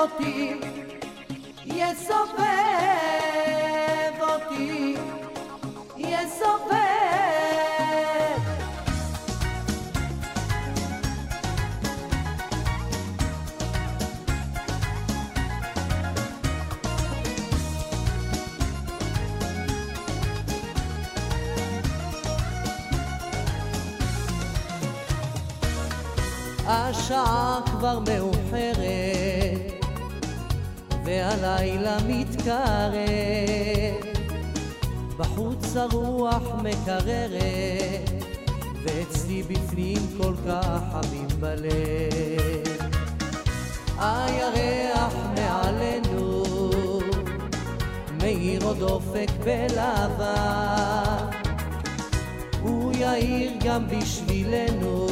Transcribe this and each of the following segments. אותי, יסובב אותי, יסובב. השעה כבר מאוחרת והלילה מתקרב, בחוץ הרוח מקררת ואצלי בפנים כל כך חמים בלב. הירח מעלינו מאיר עוד אופק בלבן, הוא יאיר גם בשבילנו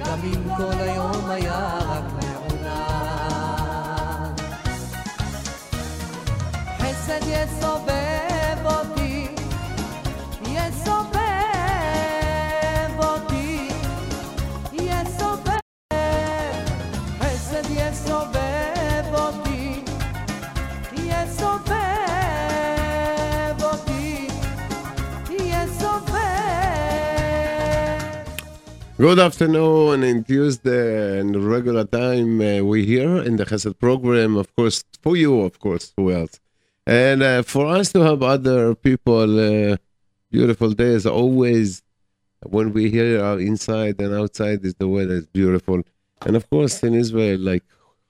גם אם כל היום היה רק מעונן. חסד יסובב אותי, יסובב אותי, יסובב. חסד יסובב אותי, יסובב אותי, יסובב. Good afternoon, and Tuesday and regular time we're here in the Chesed program, of course, for you, of course, who else? And for us to have other people, beautiful day is always when we hear our inside and outside is the weather is beautiful. And of course, in Israel, like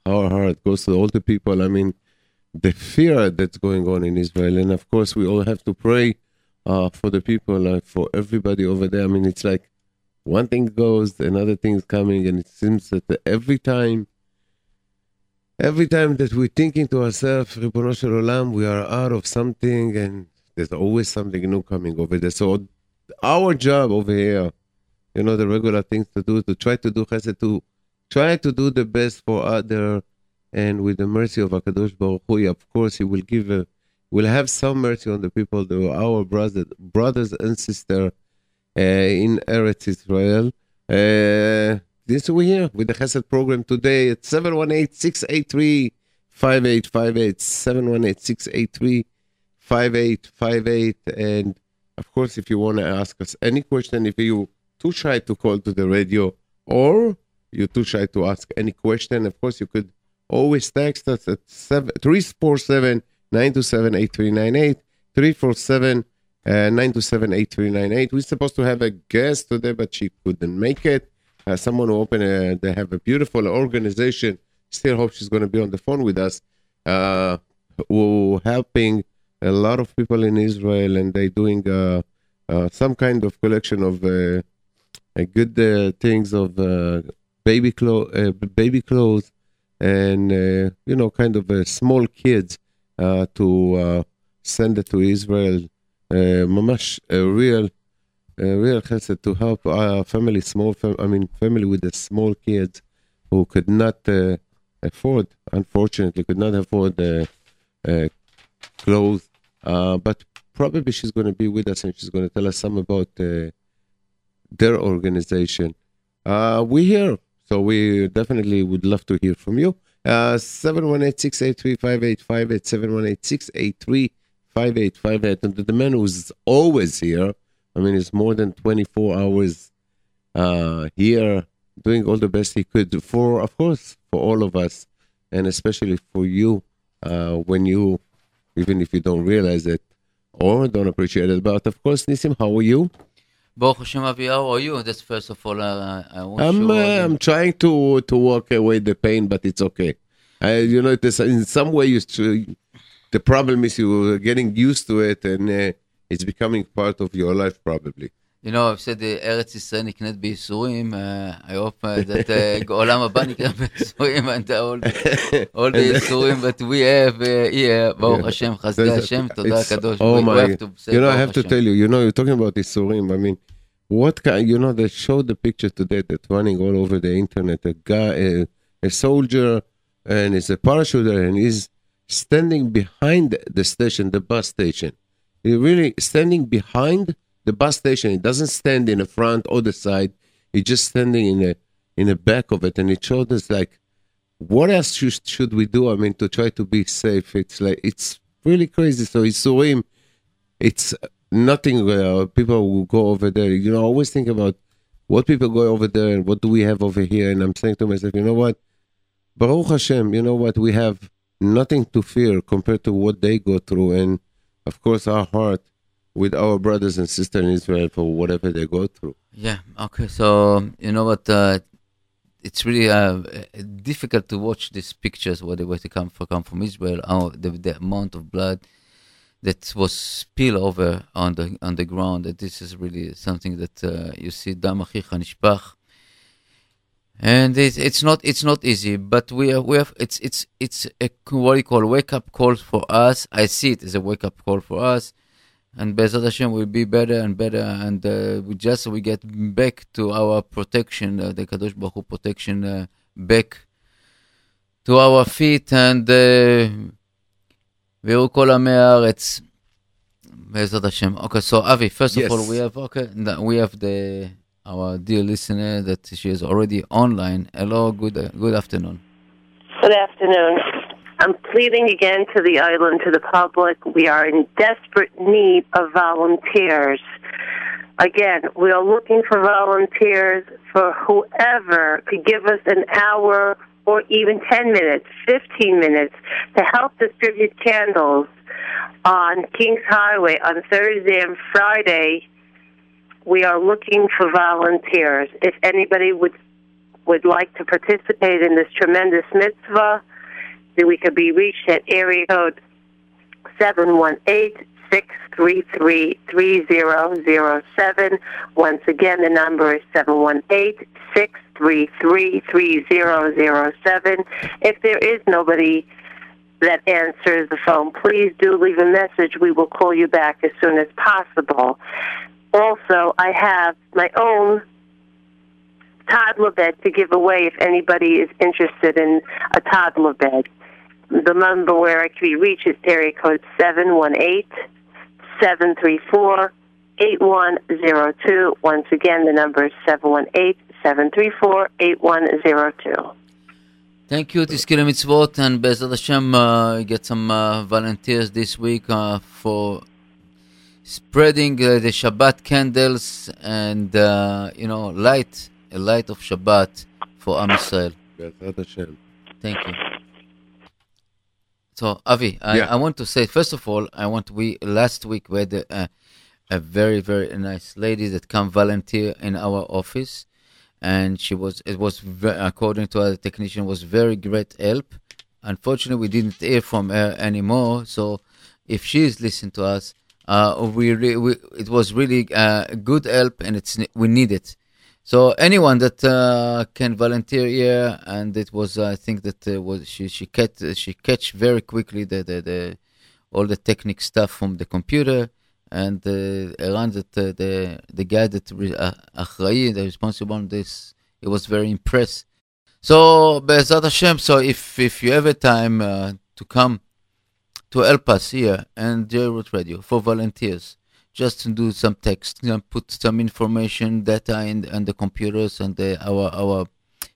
our heart goes to all the people. I mean, the fear that's going on in Israel. And of course, we all have to pray for the people, for everybody over there. I mean, it's like, one thing goes, another thing is coming, and it seems that every time that we're thinking to ourselves, Ribono Shel Olam, we are out of something, and there's always something new coming over there. So our job over here, you know, the regular things to do, to try to do chesed, to try to do the best for other, and with the mercy of HaKadosh Baruch Hu, of course, He will give, will have some mercy on the people, our brothers and sisters, in Eretz Israel. This we're here with the Chesed program today at 718-683-5858, 718-683-5858. And of course, if you want to ask us any question, if you're too shy to call to the radio or you're too shy to ask any question, of course, you could always text us at 347-927-8398, 347 927-8398. We're supposed to have a guest today, but she couldn't make it. Someone who they have a beautiful organization. Still hope she's going to be on the phone with us. Who helping a lot of people in Israel, and they're doing some kind of collection of good things of baby clothes, and you know, kind of small kids to send it to Israel. Mamash, real chesed to help family, family with the small kids who could not unfortunately could not afford clothes. But probably she's going to be with us and she's going to tell us some about their organization. We're here, so we definitely would love to hear from you. 718-683-5858, 718-683-5858. And the man who's always here, I mean, it's more than 24 hours here, doing all the best he could for, of course, for all of us, and especially for you, when you, even if you don't realize it or don't appreciate it. But of course, Nisim, how are you? Baruch Hashem, Avi, how are you? That's first of all, I wish I'm trying to walk away the pain, but it's okay. You know, it is, in some way the problem is you're getting used to it, and it's becoming part of your life, probably. You know, I've said the Eretz Yisrael niknet b'yisurim. I hope that Olam Haba niknet b'yisurim, and all the yisurim that we have here. Baruch Hashem, Chazda Hashem, Toda Kadosh. Oh my! You know, I have to tell you. You know, you're talking about yisurim. I mean, what kind? You know, they showed the picture today that's running all over the internet. A guy, a soldier, and he's a parachuter, and he's standing behind the station, the bus station. He really standing behind the bus station. He doesn't stand in the front or the side. He's just standing in the back of it. And it showed us like what else should we do? I mean, to try to be safe, it's really crazy. So Isurim, it's nothing where people will go over there. You know, I always think about what people go over there and what do we have over here. And I'm saying to myself, you know what? Baruch Hashem, you know what? We have nothing to fear compared to what they go through. And of course, our heart with our brothers and sisters in Israel for whatever they go through. Yeah, okay. So, you know what? It's really difficult to watch these pictures where they were to come from Israel. The amount of blood that was spilled over on the ground. That this is really something that you see. Dam achicha nishpach, and it's not easy. But it's a, what you call, wake up call for us. I see it as a wake up call for us. And Bezrat Hashem will be better and better, and we get back to our protection, the Kadosh Baruch Hu protection, back to our feet, and Ve'u Kol Amei Haaretz, Bezrat Hashem. Okay, so Avi, first of all, we have our dear listener that she is already online. Hello, good afternoon. Good afternoon. I'm pleading again to the island, to the public. We are in desperate need of volunteers. Again, we are looking for volunteers, for whoever could give us an hour or even 10 minutes, 15 minutes, to help distribute candles on Kings Highway on Thursday and Friday. We are looking for volunteers. If anybody would like to participate in this tremendous mitzvah, we could be reached at area code 718-633-3007. Once again, the number is 718-633-3007. If there is nobody that answers the phone, please do leave a message. We will call you back as soon as possible. Also, I have my own toddler bed to give away if anybody is interested in a toddler bed. The number where I can be reached is area code 718-734-8102. Once again, the number is 718-734-8102. Thank you, Tizkira Mitzvot, and Be'ezrat Hashem, get some volunteers this week for spreading the Shabbat candles and, light, a light of Shabbat for Am Yisrael. Be'ezrat Hashem. Thank you. So Avi, I want to say, first of all, last week we had a very, very nice lady that come volunteer in our office, and according to our technician, was very great help. Unfortunately, we didn't hear from her anymore. So if she's listening to us, it was really good help, and we need it. So anyone that can volunteer here, and it was, I think that she catch very quickly the all the technical stuff from the computer, and around that the guy that Achrayi, the responsible on this, he was very impressed. So Be'ezrat Hashem, so if you have a time to come to help us here and J-Root Radio for volunteers. Just to do some text, put some information, data in the computers and our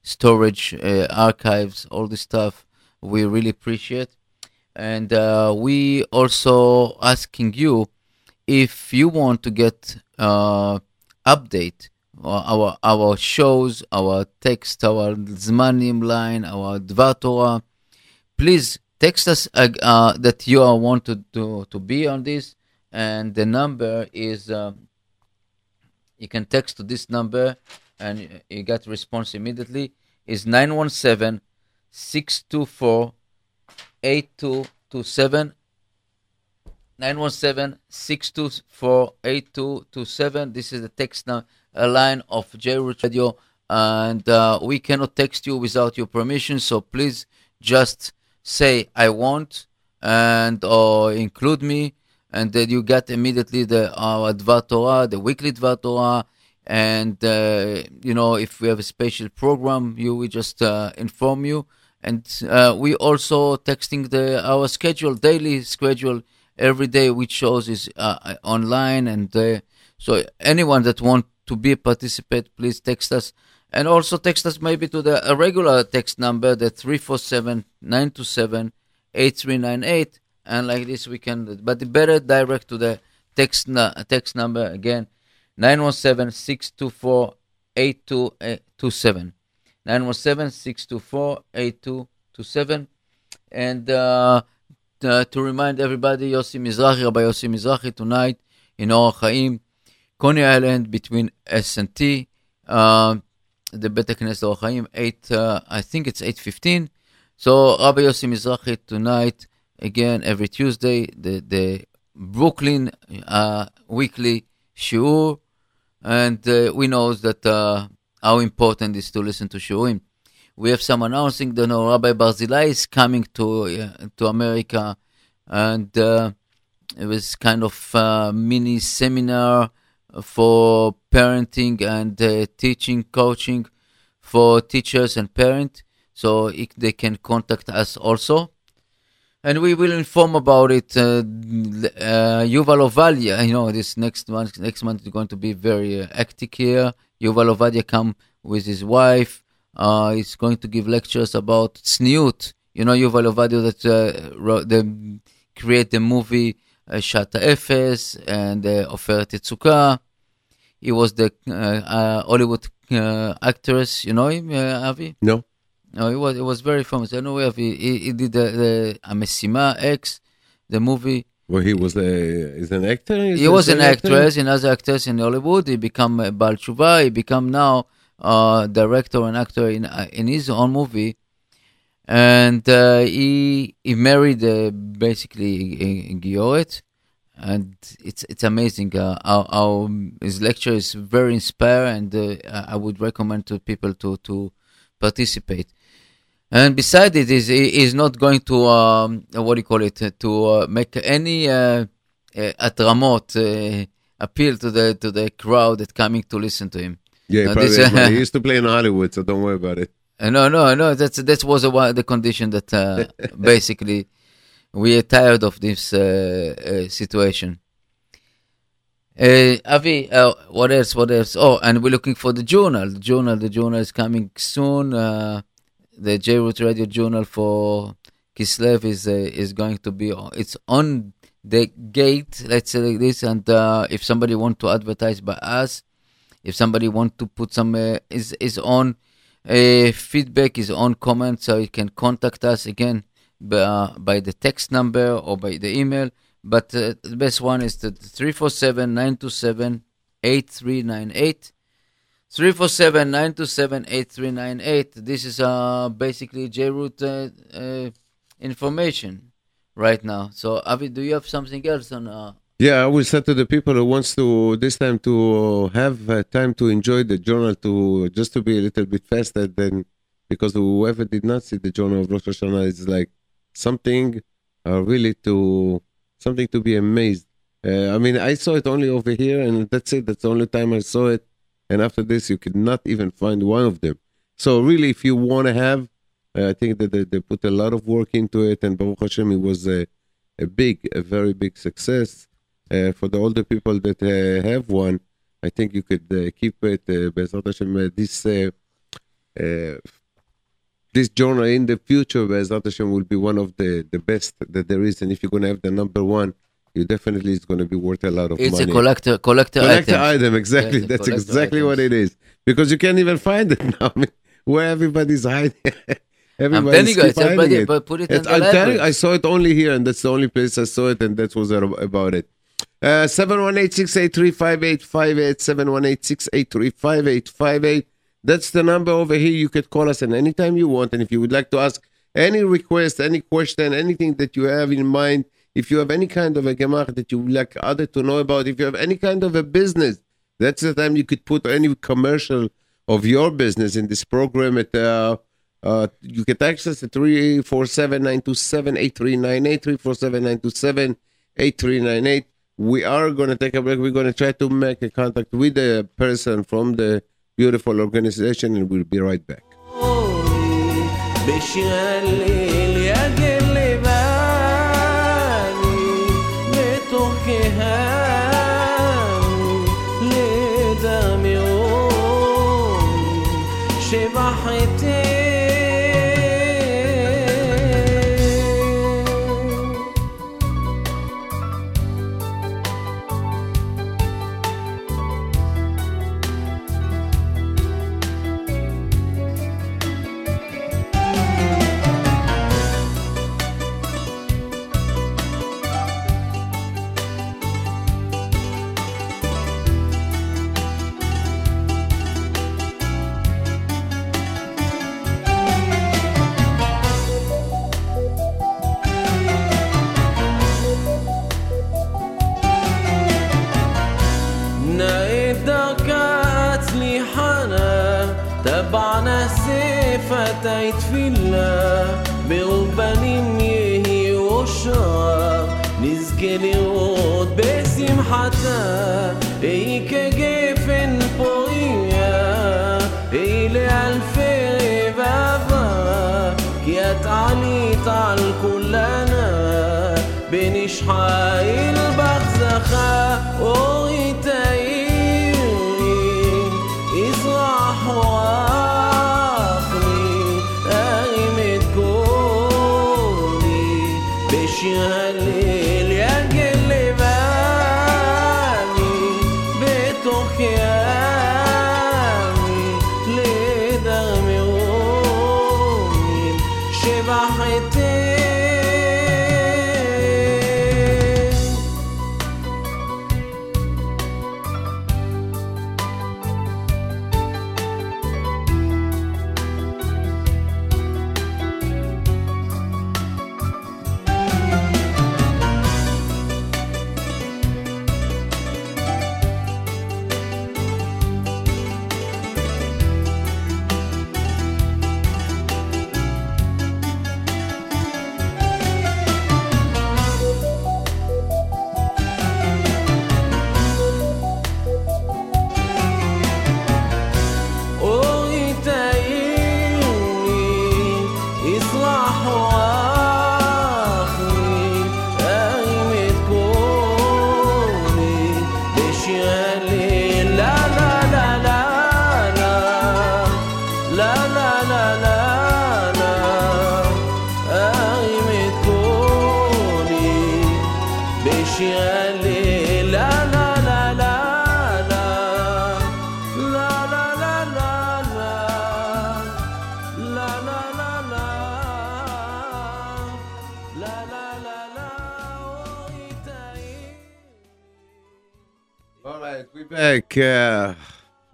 storage, archives, all this stuff. We really appreciate, and we also asking you if you want to get update our shows, our text, our Zmanim line, our Dvar Torah. Please text us that you are wanted to be on this. And the number is, you can text to this number and you get response immediately, is 917-624-8227. 917-624-8227. This is the text line of J-Root Radio. And we cannot text you without your permission. So please just say, I want, and or include me. And then you get immediately our Dvar Torah, the weekly Dvar Torah, and if we have a special program, we just inform you. And we also texting our schedule, daily schedule, every day, which shows is online. And so anyone that want to participate, please text us And also text us maybe to the regular text number, the 347-927-8398. And like this we can, but better direct to the text number again, 917-624-8227. 917-624-8227. And to remind everybody, Yossi Mizrahi, Rabbi Yossi Mizrahi, tonight in Or Chaim, Coney Island between S and T, the Beit HaKnesset Or Chaim, 8:15. So Rabbi Yossi Mizrahi tonight, again every Tuesday, the Brooklyn weekly shiur, and we know that how important it is to listen to shiurim. We have some announcing that Rabbi Barzilai is coming to America, and it was kind of mini seminar for parenting and teaching, coaching for teachers and parents. So they can contact us also, and we will inform about it. Yuval Ovadia, this next month is going to be very hectic here. Yuval Ovadia come with his wife. He's going to give lectures about tzniut. Yuval Ovadia that create the movie Shata Efes and Oferet Tetzukah. He was the Hollywood actress. You know him, Avi? No. No, it was very famous. I know he did the Amesima X, the movie. Well, he's an actor? He was an actress, another actress in Hollywood. He became Baal Tshuva. He became now director and actor in his own movie, and he married basically Gioret, and it's amazing. Our his lecture is very inspiring, and I would recommend to people to participate. And besides it, is not going to make any atramot appeal to the crowd that coming to listen to him. Yeah, he used to play in Hollywood, so don't worry about it. No. That was the condition that basically we are tired of this situation. Avi, what else? Oh, and we're looking for the journal. The journal is coming soon. The J-Root Radio Journal for Kislev is going to be. It's on the gate. Let's say like this. And if somebody wants to advertise by us. If somebody wants to put some his own feedback, his own comments, so he can contact us again by the text number or by the email. But the best one is the 347-927-8398. 347-927-8398. This is basically J-Root information right now. So, Avi, do you have something else on... Yeah, I will say to the people who wants to this time to have time to enjoy the journal, to just to be a little bit faster than, because whoever did not see the journal of Rosh Hashanah is like something really something to be amazed. I mean, I saw it only over here, and that's it. That's the only time I saw it. And after this, you could not even find one of them. So really, if you want to have, I think that they put a lot of work into it, and Baruch Hashem, it was a very big success. For the older people that have one, I think you could keep it. Bezrat Hashem, this journal in the future, Bezrat Hashem, will be one of the best that there is. And if you're going to have the number one, you definitely is going to be worth a lot of money. It's a collector item. Exactly. Yeah, that's exactly items. What it is. Because you can't even find it now. I mean, where everybody's hiding. Everybody's hiding it. But put it in the library. I saw it only here, and that's the only place I saw it, and that was about it. 718-683-5858, 718-683-5858. That's the number over here. You could call us at any time you want. And if you would like to ask any request, any question, anything that you have in mind, if you have any kind of a gemach that you would like others to know about, if you have any kind of a business, that's the time you could put any commercial of your business in this program. You can access at 347-927-8398, 347-927-8398. We are going to take a break. We're going to try to make a contact with the person from the beautiful organization, and we'll be right back. אליי תפילה, באולפנים יהי יושר, נזכה לראות בשמחתה, אי כגפן פוריה, אי לאלפי רבבה, כי את עלית על כולנה, בנשחה אל בחזך, אורי תאיר לי, יזרח רוח.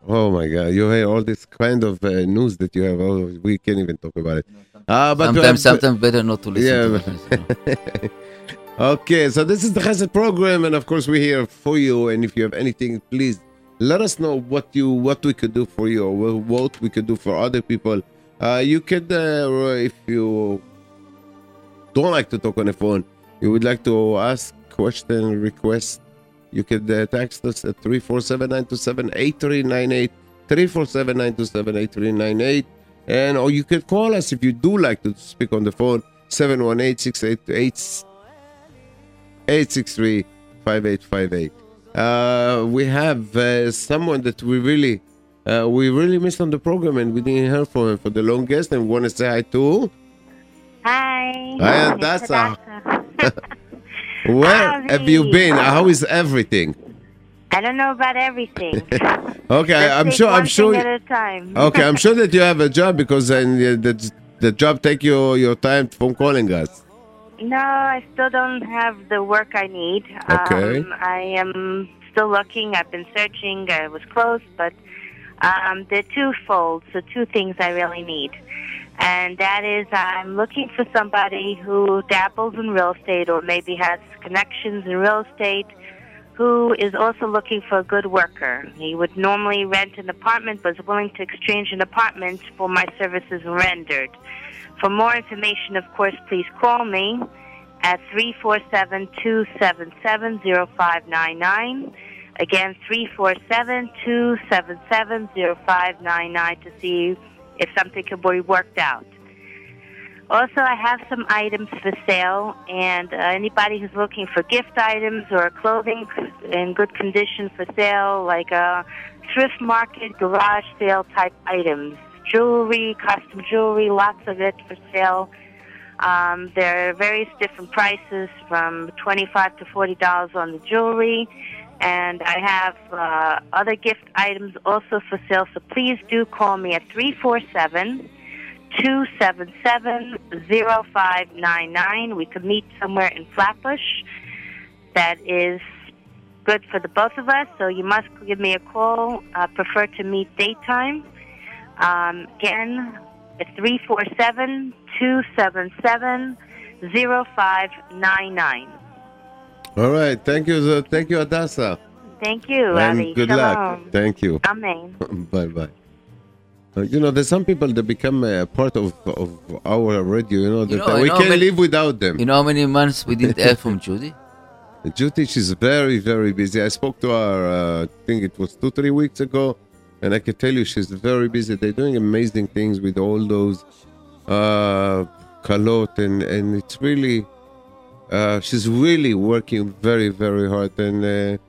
Oh my God! You have all this kind of news that you have. Oh, we can't even talk about it. Sometimes better not to listen. Yeah. To Okay, so this is the Chesed program, and of course we're here for you. And if you have anything, please let us know what we could do for you, or what we could do for other people. You could, if you don't like to talk on the phone, you would like to ask question, request. You can text us at 347-927-8398, 347-927-8398, and or you can call us if you do like to speak on the phone, 718-688-863-5858. We have someone that we really missed on the program, and we didn't hear from him for the longest, and we want to say hi to. Hi, that's Where Avi. Have you been? How is everything? I don't know about everything. Okay, I'm sure. At a time. Okay, I'm sure that you have a job because the job take your time from calling us. No, I still don't have the work I need. Okay. I am still looking. I've been searching. I was close, but there are twofold. So two things I really need. And that is, I'm looking for somebody who dabbles in real estate or maybe has connections in real estate, who is also looking for a good worker. He would normally rent an apartment, but is willing to exchange an apartment for my services rendered. For more information, of course, please call me at 347-277-0599. Again, 347-277-0599 to see if something could be worked out. Also, I have some items for sale, and anybody who's looking for gift items or clothing in good condition for sale, like thrift market, garage sale type items, jewelry, custom jewelry, lots of it for sale. There are various different prices from $25 to $40 on the jewelry. And I have other gift items also for sale, so please do call me at 347-277-0599. We could meet somewhere in Flatbush that is good for the both of us, so you must give me a call. I prefer to meet daytime. Again, at 347-277-0599. All right. Thank you. Thank you, Adassa. Thank you, and Avi. Good Shalom. Luck. Thank you. Amen. Bye-bye. You know, there's some people that become a part of our radio, we can't live without them. You know how many months we didn't hear from Judy? Judy, she's very, very busy. I spoke to her, I think it was 2-3 weeks ago, and I can tell you she's very busy. They're doing amazing things with all those kalot, and it's really, she's really working very, very hard. And,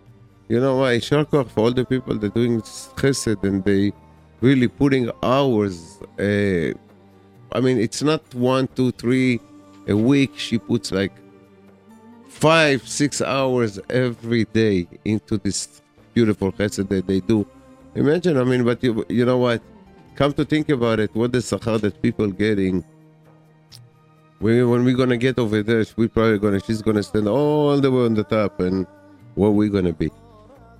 Yishar Koach for all the people that are doing chesed, and they really putting hours. It's not 1, 2, 3 a week. She puts like 5-6 hours every day into this beautiful chesed that they do. Imagine, but you know what? Come to think about it, what the sachar that people getting, when we're going to get over there, she's going to stand all the way on the top, and where we're going to be.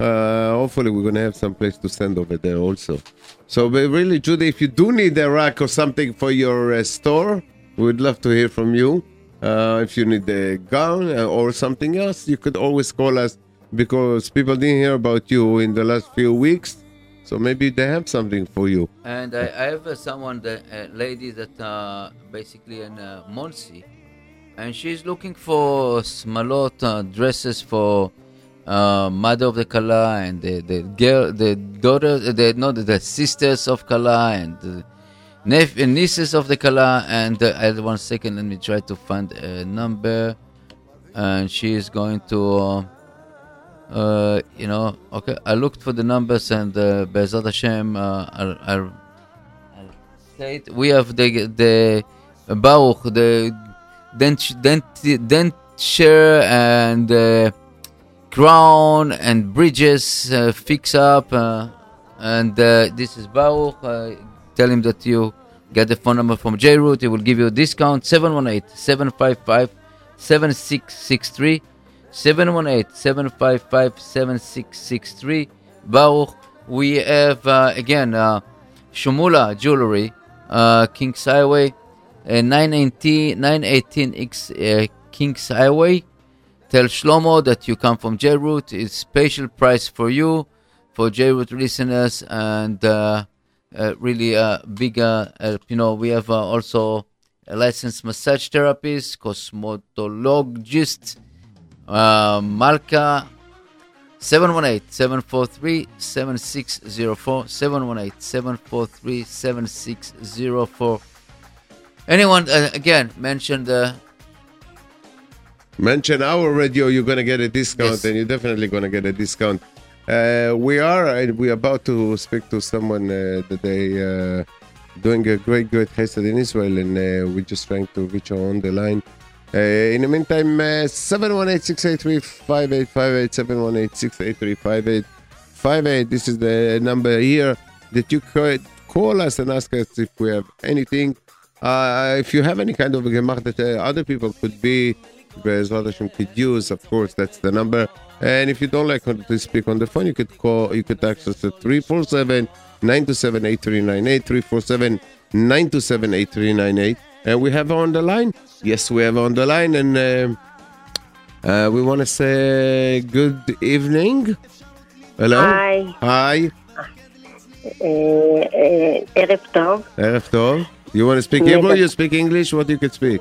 Hopefully we're going to have some place to stand over there also. So but really, Judy, if you do need a rack or something for your store, we'd love to hear from you. If you need a gown or something else, you could always call us, because people didn't hear about you in the last few weeks. So maybe they have something for you. And I have someone, a lady that basically in Monsi, and she's looking for smalot dresses for mother of the Kala, and the girl, the daughters, the sisters of Kala, and the nieces of the Kala. And at 1 second, let me try to find a number. And she is going to, okay. I looked for the numbers, and Be'ezrat Hashem, I'll say it. We have the Baruch, the denture, and Crown and Bridges fix up, and this is Baruch. Tell him that you get the phone number from J-Root. He will give you a discount. 718-755-7663 718-755-7663 Baruch. We have again Shumula Jewelry, Kings Highway, 918 X Kings Highway. Tell Shlomo that you come from J-Root. It's special price for you, for J-Root listeners, and really bigger. We have also a licensed massage therapist, cosmetologist, Malka. 718-743-7604 718-743-7604 Anyone again mentioned the. Mention our radio, you're going to get a discount, yes. And you're definitely going to get a discount. We're about to speak to someone that they doing a great chesed in Israel, and we're just trying to reach her on the line. In the meantime, 718-683-5858, 718-683-5858. This is the number here that you could call us and ask us if we have anything. If you have any kind of a gemach that other people could be Be'ezrat Hashem could use, of course, that's the number. And if you don't like to speak on the phone, you could call, you could access at 347-927-8398, 347-927-8398. And we have on the line. Yes, we have on the line, and we want to say good evening. Hello. Hi. Erev Tov. You want to speak Hebrew? You speak English? What you could speak?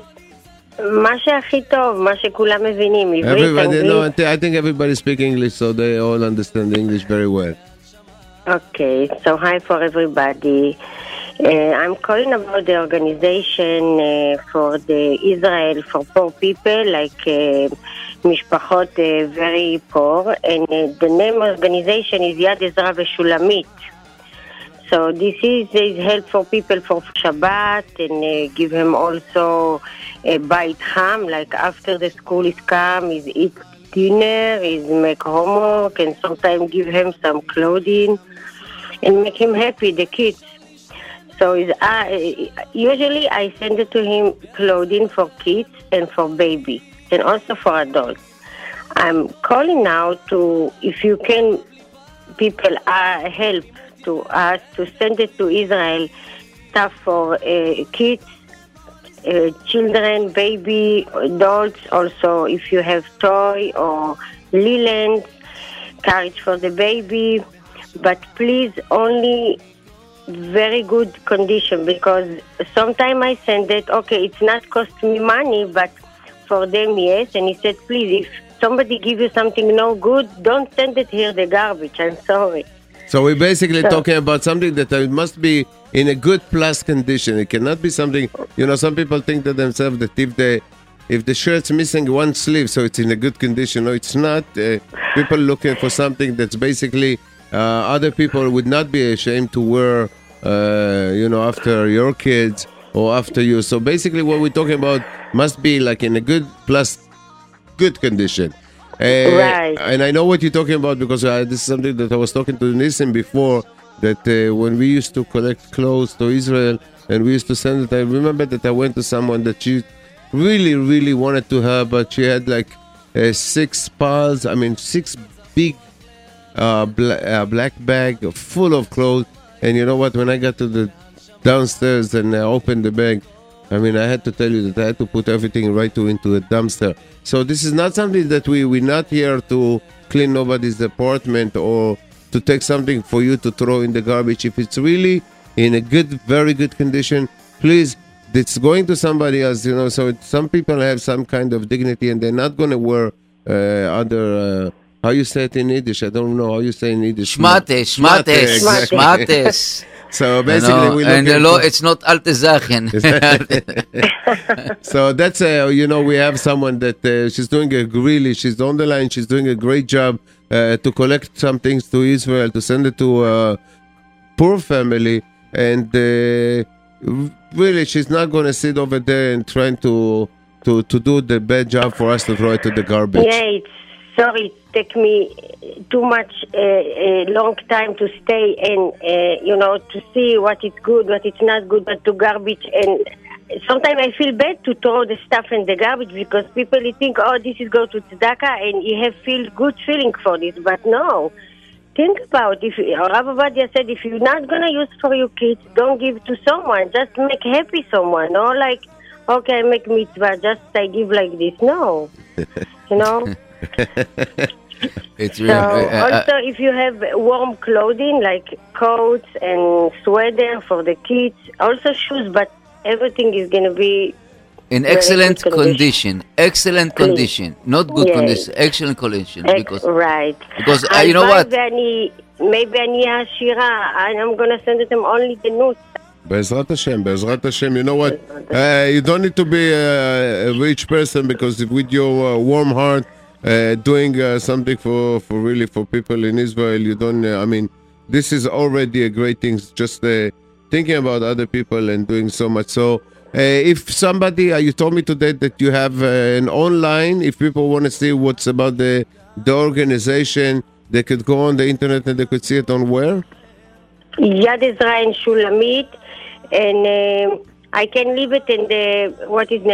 מה שהכי טוב, מה שכולם מבינים, עברית, אנגלית. I think everybody speaks English, so they all understand English very well. Okay, so hi for everybody. I'm calling about the organization for the Israel for poor people, like משפחות very poor, and the name of the organization is Yad Ezra V'shulamit. So this is help for people for Shabbat, and give them also a bite ham, like after the school is come, is eat dinner, is make homework, and sometimes give him some clothing, and make him happy, the kids. So usually I send it to him clothing for kids and for baby, and also for adults. I'm calling now to, if you can, people help to us to send it to Israel stuff for kids, children, baby, adults. Also, if you have toy or Leland carriage for the baby, but please only very good condition, because sometimes I send that, okay, it's not cost me money, but for them, yes. And he said, please, if somebody give you something no good, don't send it here, the garbage. I'm sorry. So we're basically talking about something that must be in a good plus condition. It cannot be something, you know, some people think to themselves that if the shirt's missing one sleeve, so it's in a good condition. No, it's not. People looking for something that's basically other people would not be ashamed to wear, you know, after your kids or after you. So basically what we're talking about must be like in a good plus good condition. Right. And I know what you're talking about, because this is something that I was talking to Nissen before, that when we used to collect clothes to Israel and we used to send it, I remember that I went to someone that she really, really wanted to have, but she had like six big black bag full of clothes. And you know what, when I got to the downstairs and I opened the bag, I mean, I had to tell you that I had to put everything into a dumpster. So this is not something that we're not here to clean nobody's apartment or to take something for you to throw in the garbage. If it's really in a good, very good condition, please, it's going to somebody else, you know. So some people have some kind of dignity and they're not going to wear other... how you say it in Yiddish? I don't know how you say in Yiddish. Shmates. So basically, we look. And the law, it's not alte Sachen. So that's you know, we have someone that she's on the line. She's doing a great job to collect some things to Israel, to send it to a poor family, and really, she's not going to sit over there and trying to do the bad job for us to throw it to the garbage. Yeah, sorry, it took me too much a long time to stay and you know, to see what is good, what is not good, but to garbage. And sometimes I feel bad to throw the stuff in the garbage, because people think, oh, this is go to tzedakah, and you have good feeling for this. But no, think about if Rabbi Barzilai said, if you're not gonna use for your kids, don't give to someone. Just make happy someone, or like, okay, I make mitzvah, just I give like this. No, you know. It's real. So also, if you have warm clothing like coats and sweater for the kids, also shoes, but everything is going to be in excellent condition. Excellent condition, not good condition. Excellent condition, because right. Because you know what? Maybe any Hashira, and I'm going to send them only the news. Bezrat Hashem, you know what? You don't need to be a rich person, because with your warm heart. Doing something for people in Israel, you don't. I mean, this is already a great thing. Just thinking about other people and doing so much. So, if somebody, you told me today that you have an online. If people want to see what's about the organization, they could go on the internet and they could see it on where? Yad Ezra V'shulamit, and I can leave it in the website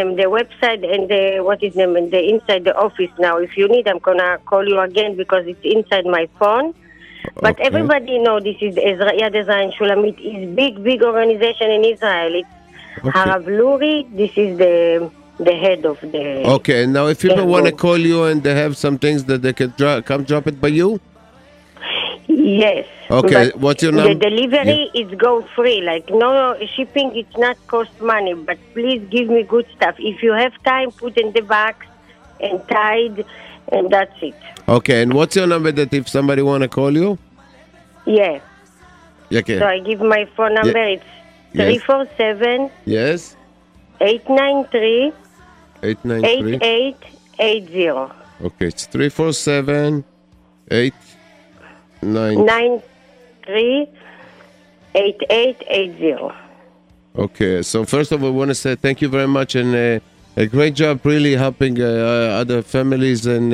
and the inside the office now. If you need, I'm gonna call you again, because it's inside my phone. But Everybody know this is Yad Ezra V'shulamit. It's big organization in Israel. It's Harav Luri. This is the head of the. Okay, now if people want to call you and they have some things that they could come drop it by you. Yes. Okay, what's your number? The delivery is go free, like no shipping, it's not cost money, but please give me good stuff. If you have time, put in the box and tied, and that's it. Okay, and what's your number that if somebody want to call you? Yeah. Okay. So I give my phone number, it's 347 Yes. 893 8880. Okay, it's 347-893-8880. Okay, so first of all, I want to say thank you very much, and a great job really helping other families, and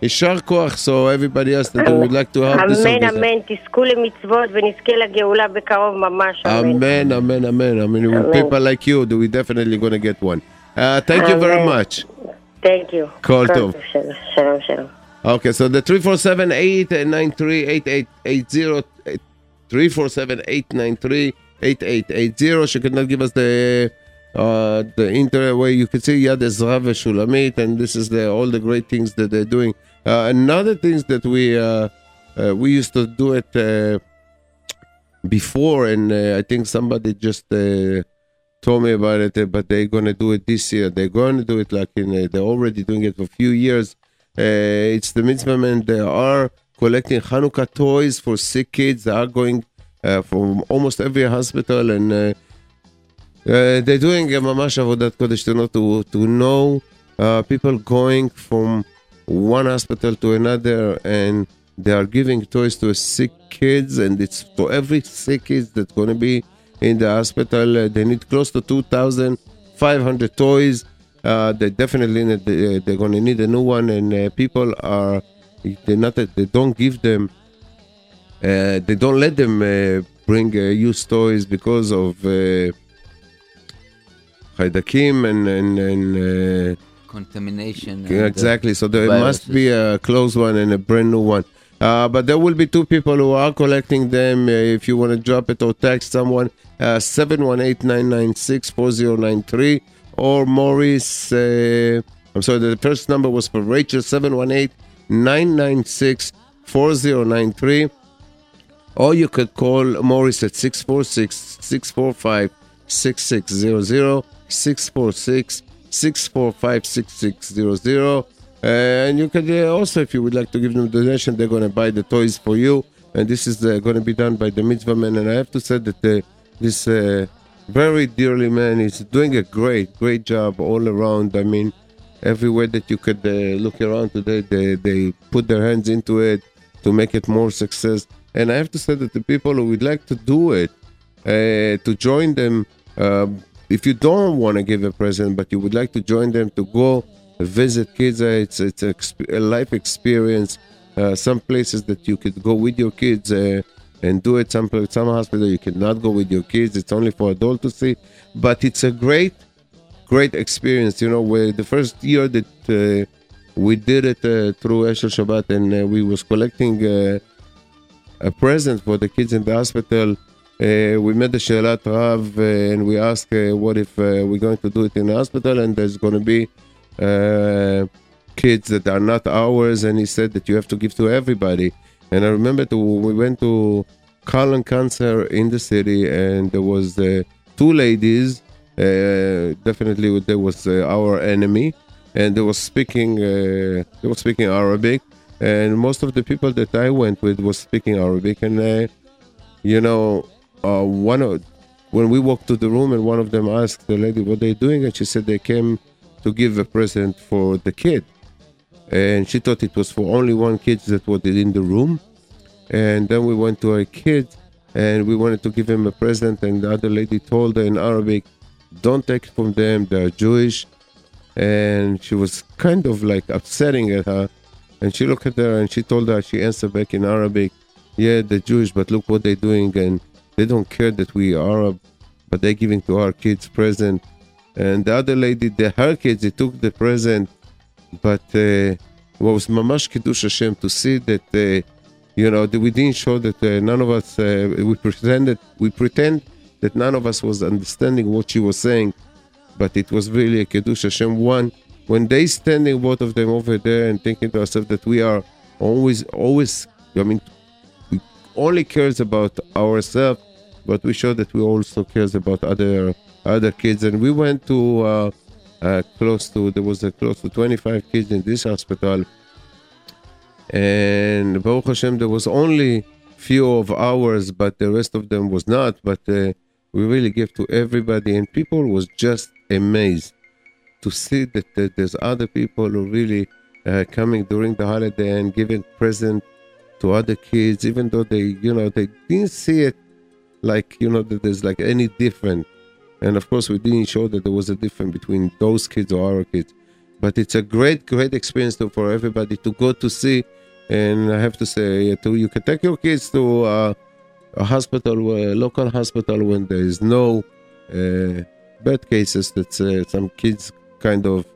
Ishar Koach, so everybody else that would like to help. Amen, תזכו למצוות ונזכה לגאולה בקרוב ממש. Amen. I mean, with people like you, we definitely going to get one. Thank you very much. Thank you. Kol tov. Shalom. Okay, so the 347-893-8880, 347-893-8880. She could not give us the internet where you could see Yad Ezra V'shulamit, and this is all the great things that they're doing. Another things that we used to do it before, and I think somebody just told me about it, but they're going to do it this year. They're going to do it like in, they're already doing it for a few years. It's the Mitzvah Men. They are collecting Hanukkah toys for sick kids. They are going from almost every hospital, and they're doing a mamash avodat kodesh to know people going from one hospital to another, and they are giving toys to sick kids, and it's to every sick kids that's going to be in the hospital. They need close to 2,500 toys. They definitely need, they're going to need a new one, and people are, they don't give them, they don't let them bring used toys because of chaydakim and contamination. Exactly, so there viruses. Must be a closed one and a brand new one. But there will be two people who are collecting them. If you want to drop it or text someone, 718-996-4093, or Maurice, I'm sorry, the first number was for Rachel, 718-996-4093. Or you could call Maurice at 646-645-6600, 646-645-6600. And you can also, if you would like to give them a donation, they're going to buy the toys for you. And this is going to be done by the Mitzvah Man. And I have to say that this very dearly man is doing a great, great job all around. I mean, everywhere that you could look around today, they put their hands into it to make it more success. And I have to say that the people who would like to do it, to join them, if you don't want to give a present, but you would like to join them to go visit kids, it's a life experience. Some places that you could go with your kids and do it. Some hospital you cannot go with your kids. It's only for adults to see. But it's a great, great experience. You know, where the first year that we did it through Eshel Shabbat, and we was collecting a present for the kids in the hospital. We met the Shelat Rav, and we asked, what if we're going to do it in the hospital, and there's going to be kids that are not ours, and he said that you have to give to everybody. And I remember we went to colon cancer in the city, and there was two ladies, definitely there was our enemy, and they were speaking Arabic, and most of the people that I went with was speaking Arabic, and when we walked to the room, and one of them asked the lady what they're doing, and she said they came to give a present for the kid, and she thought it was for only one kid that was in the room. And then we went to a kid, and we wanted to give him a present, and the other lady told her in Arabic, don't take it from them, they are Jewish. And she was kind of like upsetting at her, and she looked at her, and she told her, she answered back in Arabic, yeah, they're Jewish, but look what they're doing, and they don't care that we are Arab, but they're giving to our kids present. And the other lady, her kids, they took the present, but was mamash kiddush Hashem to see that, that we didn't show that none of us, we pretend that none of us was understanding what she was saying, but it was really a kiddush Hashem one. When they standing, both of them over there, and thinking to ourselves that we are always, I mean, we only cares about ourselves, but we show that we also cares about other kids. And we went to close to 25 kids in this hospital, and Baruch Hashem there was only few of ours, but the rest of them was not, but we really gave to everybody, and people was just amazed to see that, there's other people who really coming during the holiday and giving present to other kids, even though they didn't see it that there's like any different. And of course, we didn't show that there was a difference between those kids or our kids. But it's a great, great experience for everybody to go to see. And I have to say, you can take your kids to a local hospital, when there is no bad cases. That's some kids kind of,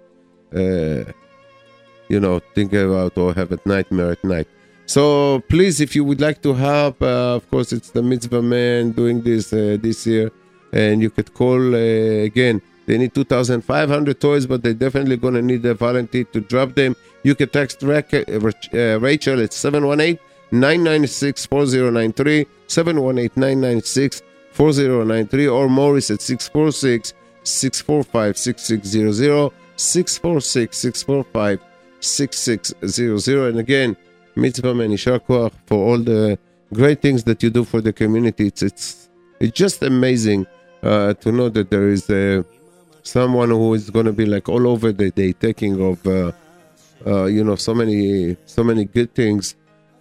think about or have a nightmare at night. So please, if you would like to help, of course, it's the Mitzvah Man doing this this year. And you could call, again, they need 2,500 toys, but they're definitely going to need a volunteer to drop them. You can text Rachel at 718-996-4093, 996-4093, 718-996-4093, or Morris at 646-645-6600, 646-645-6600. And again, Mitzvah Men, Yishar Koach, for all the great things that you do for the community. It's just amazing to know that there is someone who is going to be like all over the day taking of so many good things,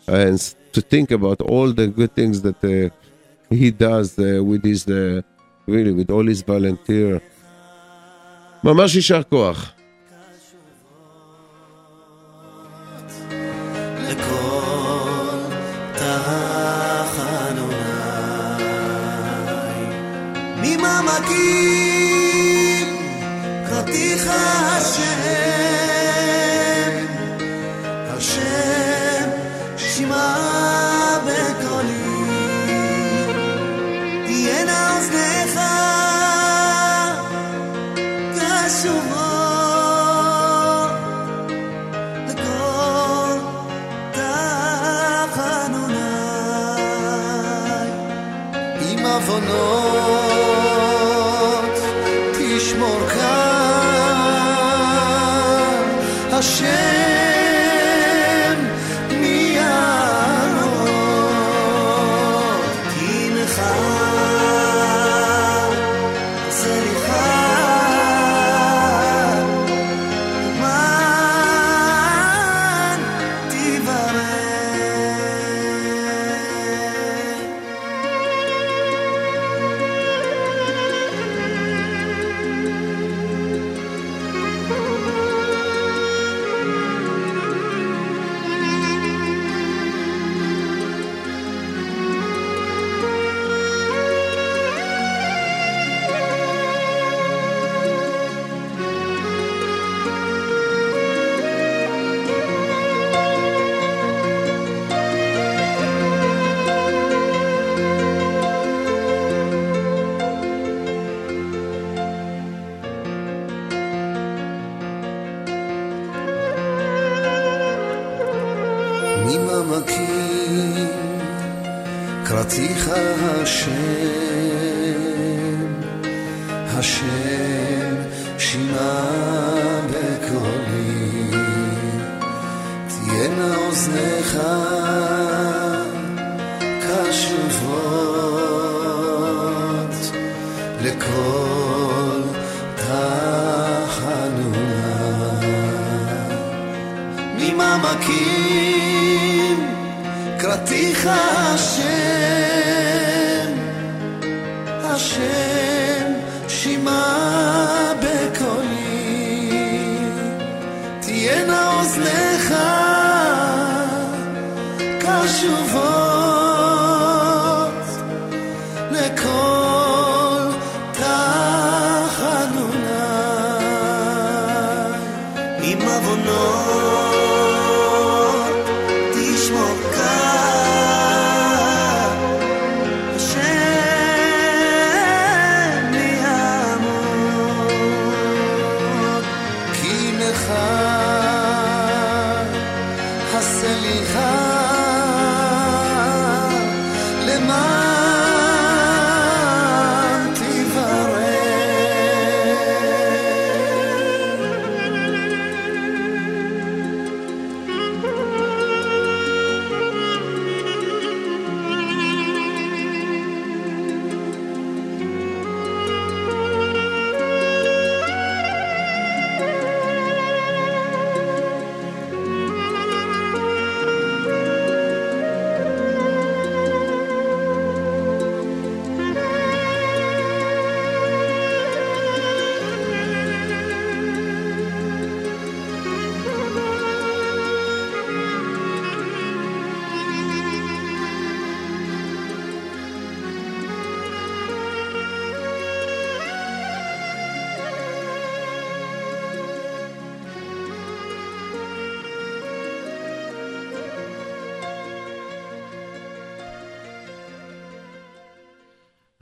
and to think about all the good things that he does with his really with all his volunteer. Mamash Yishar Koach.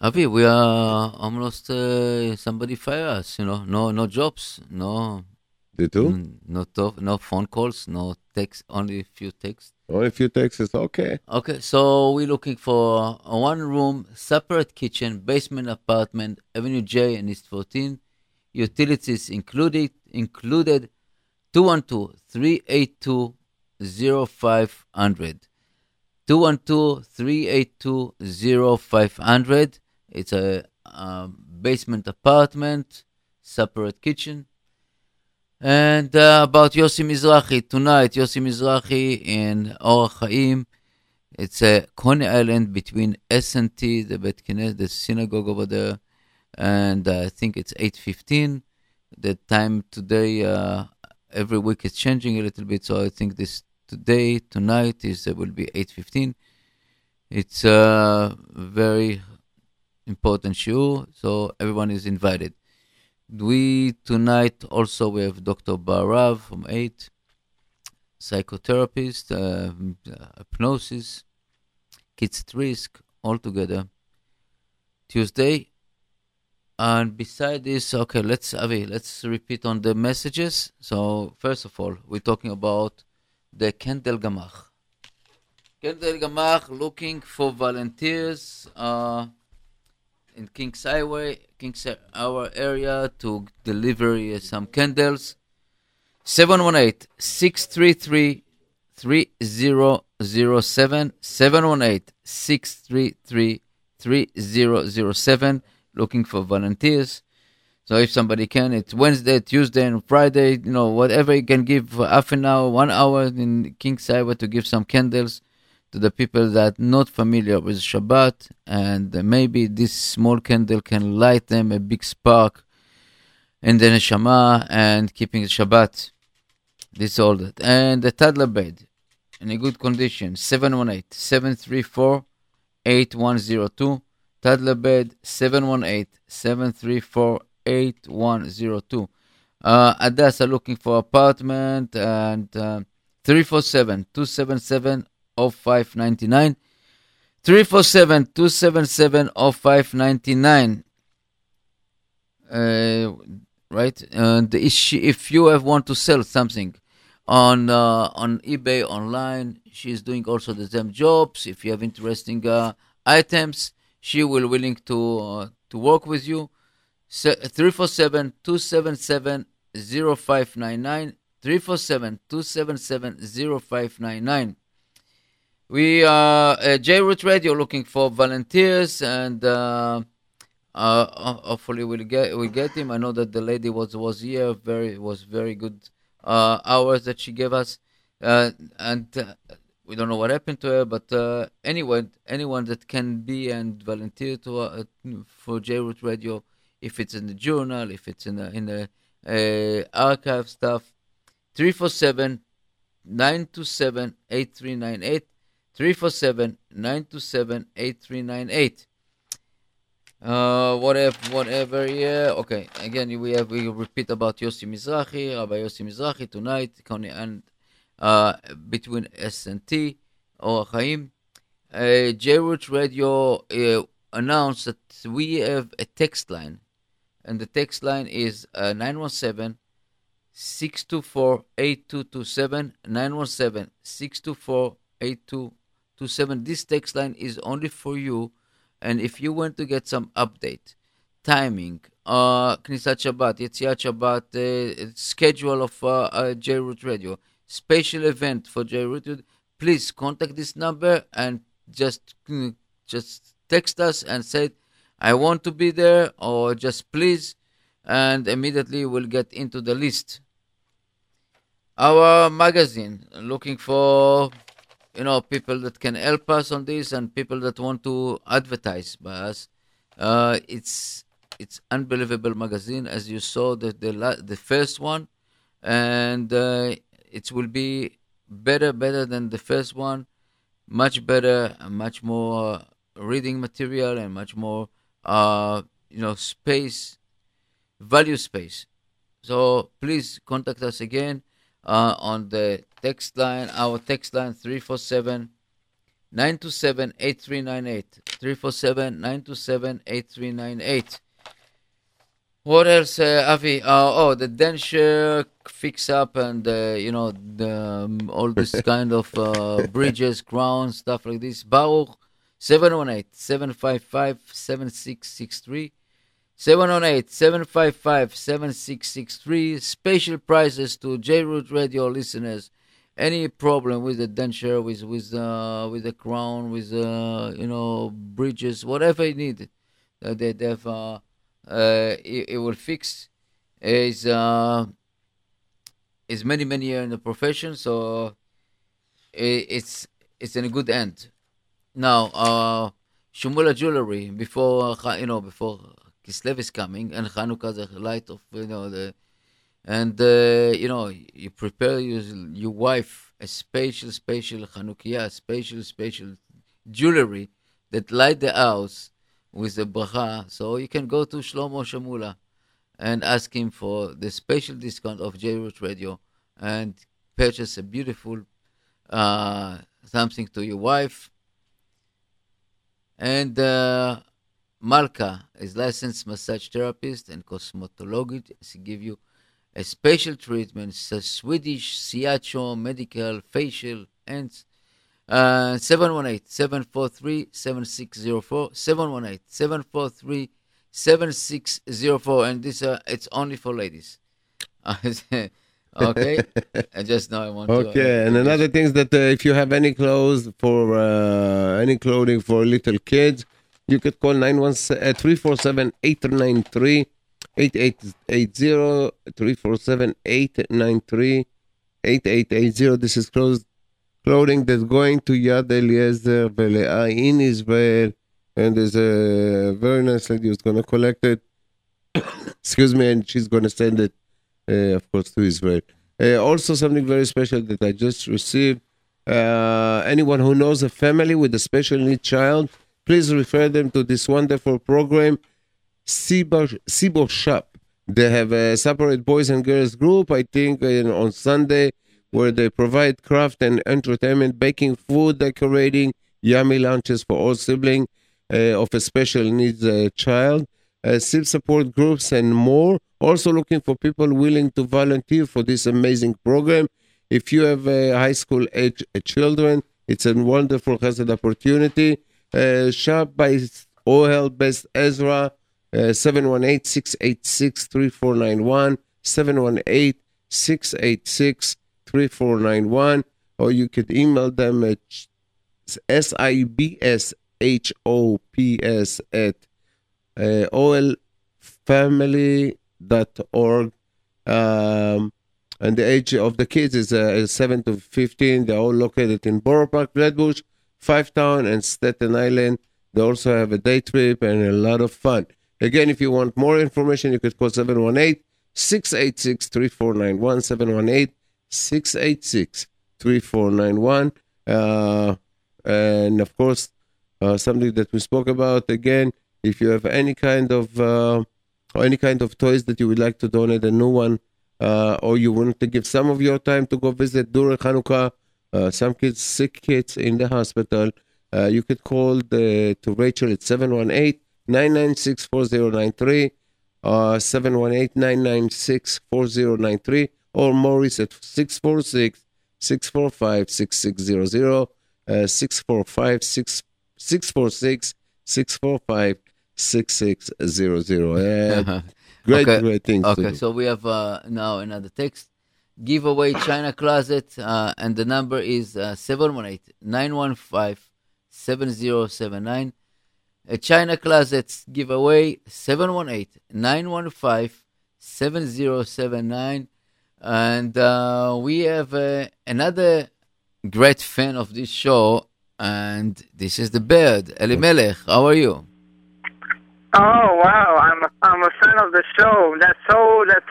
Avi, we are almost somebody fire us, no jobs, no. They do? No phone calls, no text, only a few texts. Only a few texts is okay. Okay, so we're looking for a one-room, separate kitchen, basement apartment, Avenue J and East 14. Utilities included 212-382-0500. 212-382-0500. It's a basement apartment, separate kitchen. And about Yossi Mizrahi, tonight Yossi Mizrahi in Or Chaim. It's a Coney Island between S&T, the Bet Knesset, the synagogue over there, and I think it's 8:15. The time today, every week is changing a little bit, so I think this tonight will be 8:15. It's a very important shiur, so everyone is invited. Tonight also we have Dr. Barav from 8, psychotherapist, hypnosis, kids at risk, all together. Tuesday. And beside this, okay, let's repeat on the messages. So first of all, we're talking about the Kendel Gamach. Kendel Gamach, looking for volunteers in Kings Highway, our area, to deliver some candles. 718-633-3007. 718-633-3007. Looking for volunteers. So if somebody can, it's Wednesday, Tuesday, and Friday. You know, whatever you can give for half an hour, 1 hour in Kings Highway to give some candles to the people that not familiar with Shabbat, and maybe this small candle can light them a big spark in the neshama and keeping the Shabbat. This all that. And the toddler bed in a good condition, 718-734-8102. Toddler bed, 718-734-8102. Hadassah looking for apartment, and 347-277 0599, 347-277-0599. Right, and if you want to sell something on eBay online, she's doing also the same jobs. If you have interesting items, she will willing to work with you. 347-277-0599, 347-277-0599. We are at J-Root Radio looking for volunteers, and hopefully we'll get him. I know that the lady was here. Very good hours that she gave us, and we don't know what happened to her. But anyone that can be and volunteer for J-Root Radio, if it's in the journal, if it's in the archive stuff, 347-927-8398. 347-927-8398. Whatever. Yeah. Okay. Again, we repeat about Yossi Mizrahi, Rabbi Yossi Mizrahi tonight, and between S&T or Chaim. J-Root Radio announced that we have a text line, and the text line is 917-624-8227. 917-624-8227. This text line is only for you, and if you want to get some update, timing, Knisat Shabbat, Yetziat Shabbat, schedule of J-Root Radio, special event for J-Root Radio, please contact this number and just text us and say, I want to be there, or just please, and immediately we'll get into the list. Our magazine, looking for people that can help us on this, and people that want to advertise by us. It's unbelievable magazine, as you saw the first one, and it will be better than the first one, much better, and much more reading material, and much more space, value space. So please contact us again on the text line, our text line, 347-927-8398. 347-927-8398. What else, Avi? The Densh fix up and, all this kind of bridges, grounds, stuff like this. Baruch, 718-755-7663. 718-755-7663. Special prizes to J-Root Radio listeners. Any problem with the denture, with the crown, with bridges, whatever you need, they have it will fix. Is many years in the profession, so it's in a good end. Now, Shumula jewelry before Kislev is coming, and Chanukah, the light of you prepare your wife a special Chanukiah, special jewelry that light the house with the bracha. So you can go to Shlomo Shumula and ask him for the special discount of J-Root Radio and purchase a beautiful something to your wife. And Malka is licensed massage therapist and cosmetologist. She give you a special treatment, Swedish Siacho medical facial, and 718-743-7604, 718-743-7604, and this it's only for ladies. Okay, I just know I want to. Okay, and another thing is that if you have any clothing for little kids, you could call 347-893. 347-893-8880. This is clothing that's going to Yad Eliezer V'le'ai in Israel, and there's a very nice lady who's going to collect it. Excuse me, and she's going to send it, of course, to Israel. Also, something very special that I just received. Anyone who knows a family with a special need child, please refer them to this wonderful program, Sibo Shop. They have a separate boys and girls group, I think, on Sunday, where they provide craft and entertainment, baking, food, decorating, yummy lunches for all siblings of a special needs child, SIB support groups, and more. Also looking for people willing to volunteer for this amazing program. If you have high school age children, it's a wonderful hazard opportunity. Shop by Ohel Best Ezra, 718-686-3491, 718-686-3491, or you could email them at sibshops@olfamily.org. And the age of the kids is 7 to 15. They're all located in Borough Park, Flatbush, Five Town, and Staten Island. They also have a day trip and a lot of fun. Again, if you want more information, you could call 718-686-3491, 718-686-3491. And, of course, something that we spoke about, again, if you have any kind of toys that you would like to donate, a new one, or you want to give some of your time to go visit during Hanukkah, some kids, sick kids in the hospital, you could call to Rachel at 718-996-4093, 718-996-4093, or Maurice at 646-645-6600, 646-645-6600. Great things. Okay, so we have now another text. Giveaway China Closet, and the number is 718-915-7079. A China Closets giveaway, 718-915-7079. And we have another great fan of this show, and this is the bird, Elimelech. How are you? Oh, wow, I'm a fan of the show. That's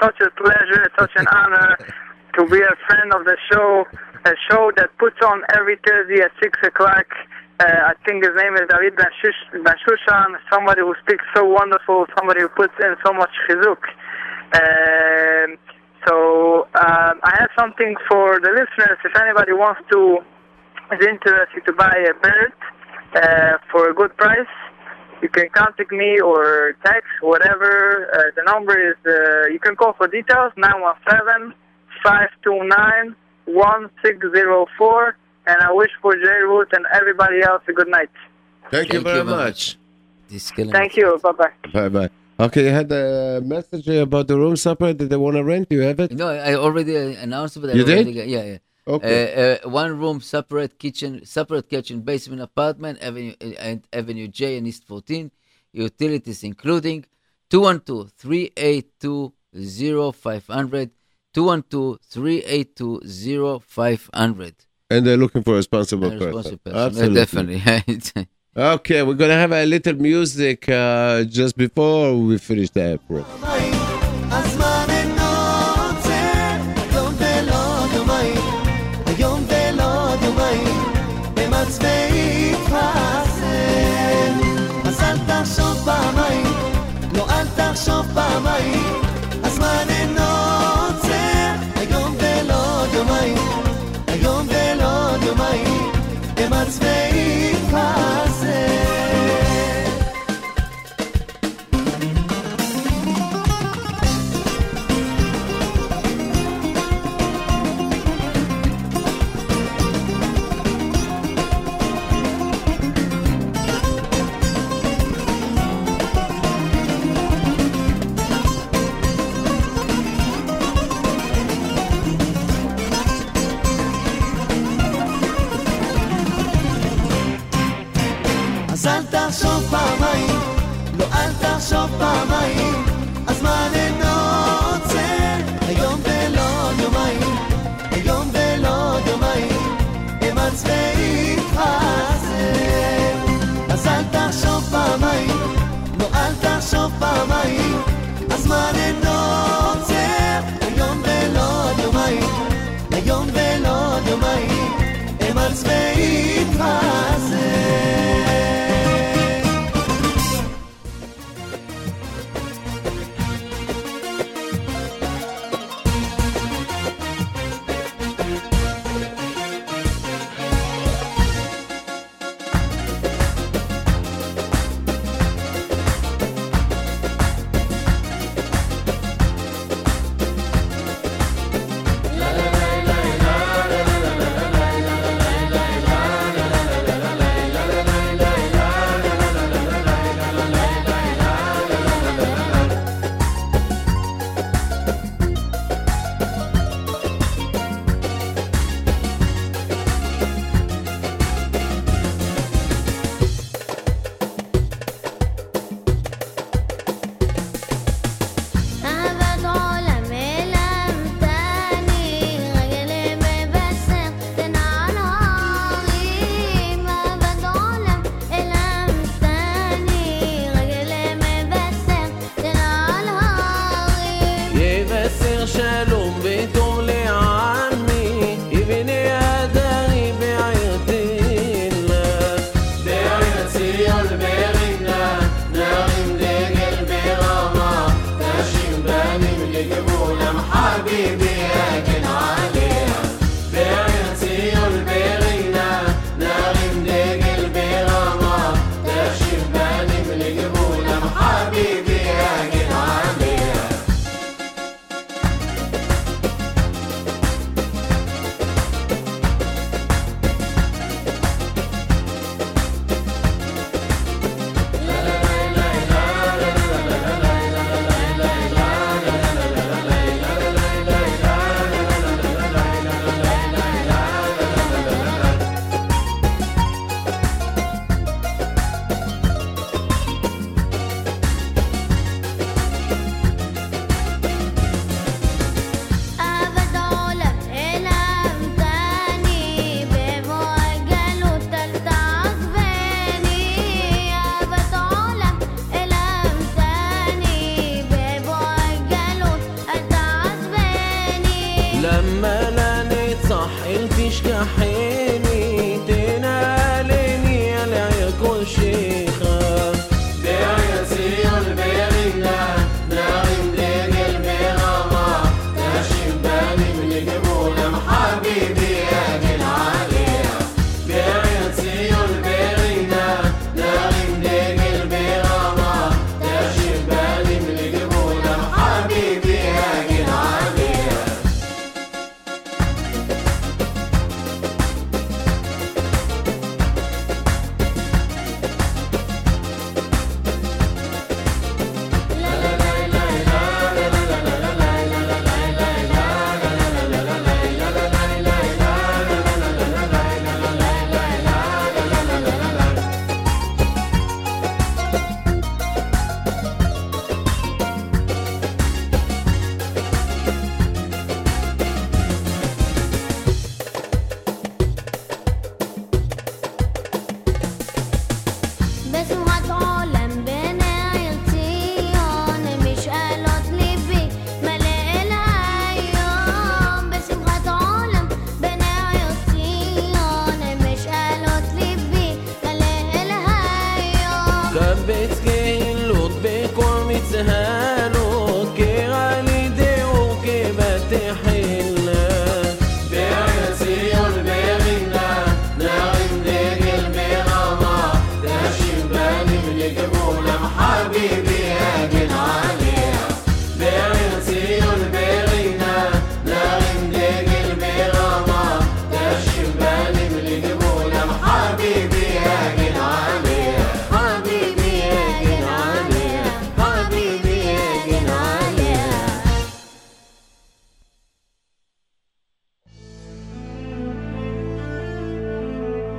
such a pleasure, such an honor to be a fan of the show, a show that puts on every Thursday at 6 o'clock. I think his name is David Ben Shushan, somebody who speaks so wonderful, somebody who puts in so much chizuk. I have something for the listeners. If anybody is interested to buy a bird for a good price, You can contact me or text, whatever. The number is, you can call for details, 917-529-1604. And I wish for J-Root and everybody else a good night. Thank you very much. Thank you. Bye-bye. Bye-bye. Okay, you had a message about the room supper that they want to rent. Do you have it? No, I already announced it. Did? Yeah. Okay. One room, separate kitchen, basement apartment, Avenue J and East 14. Utilities including 212-382-0500. 212-382-0500. And they're looking for a responsible person. Definitely. Okay, we're going to have a little music just before we finish the program.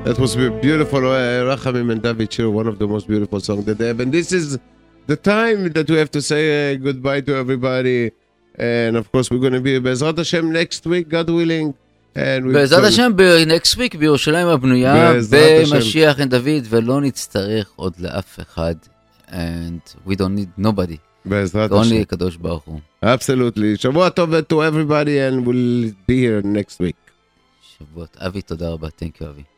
That was beautiful. Rachamim and David Shir, one of the most beautiful songs that they have. And this is the time that we have to say goodbye to everybody. And of course, we're going to be Be'ezrat Hashem next week, God willing. בעזרת השם next week בירושלים הבנויה במשיח בן דוד ולא נצטרך עוד לאף אחד and we don't need nobody בעזרת השם only הקדוש ברוך הוא absolutely שבוע טוב to everybody and we'll be here next week שבוע אבי תודה רבה thank you אבי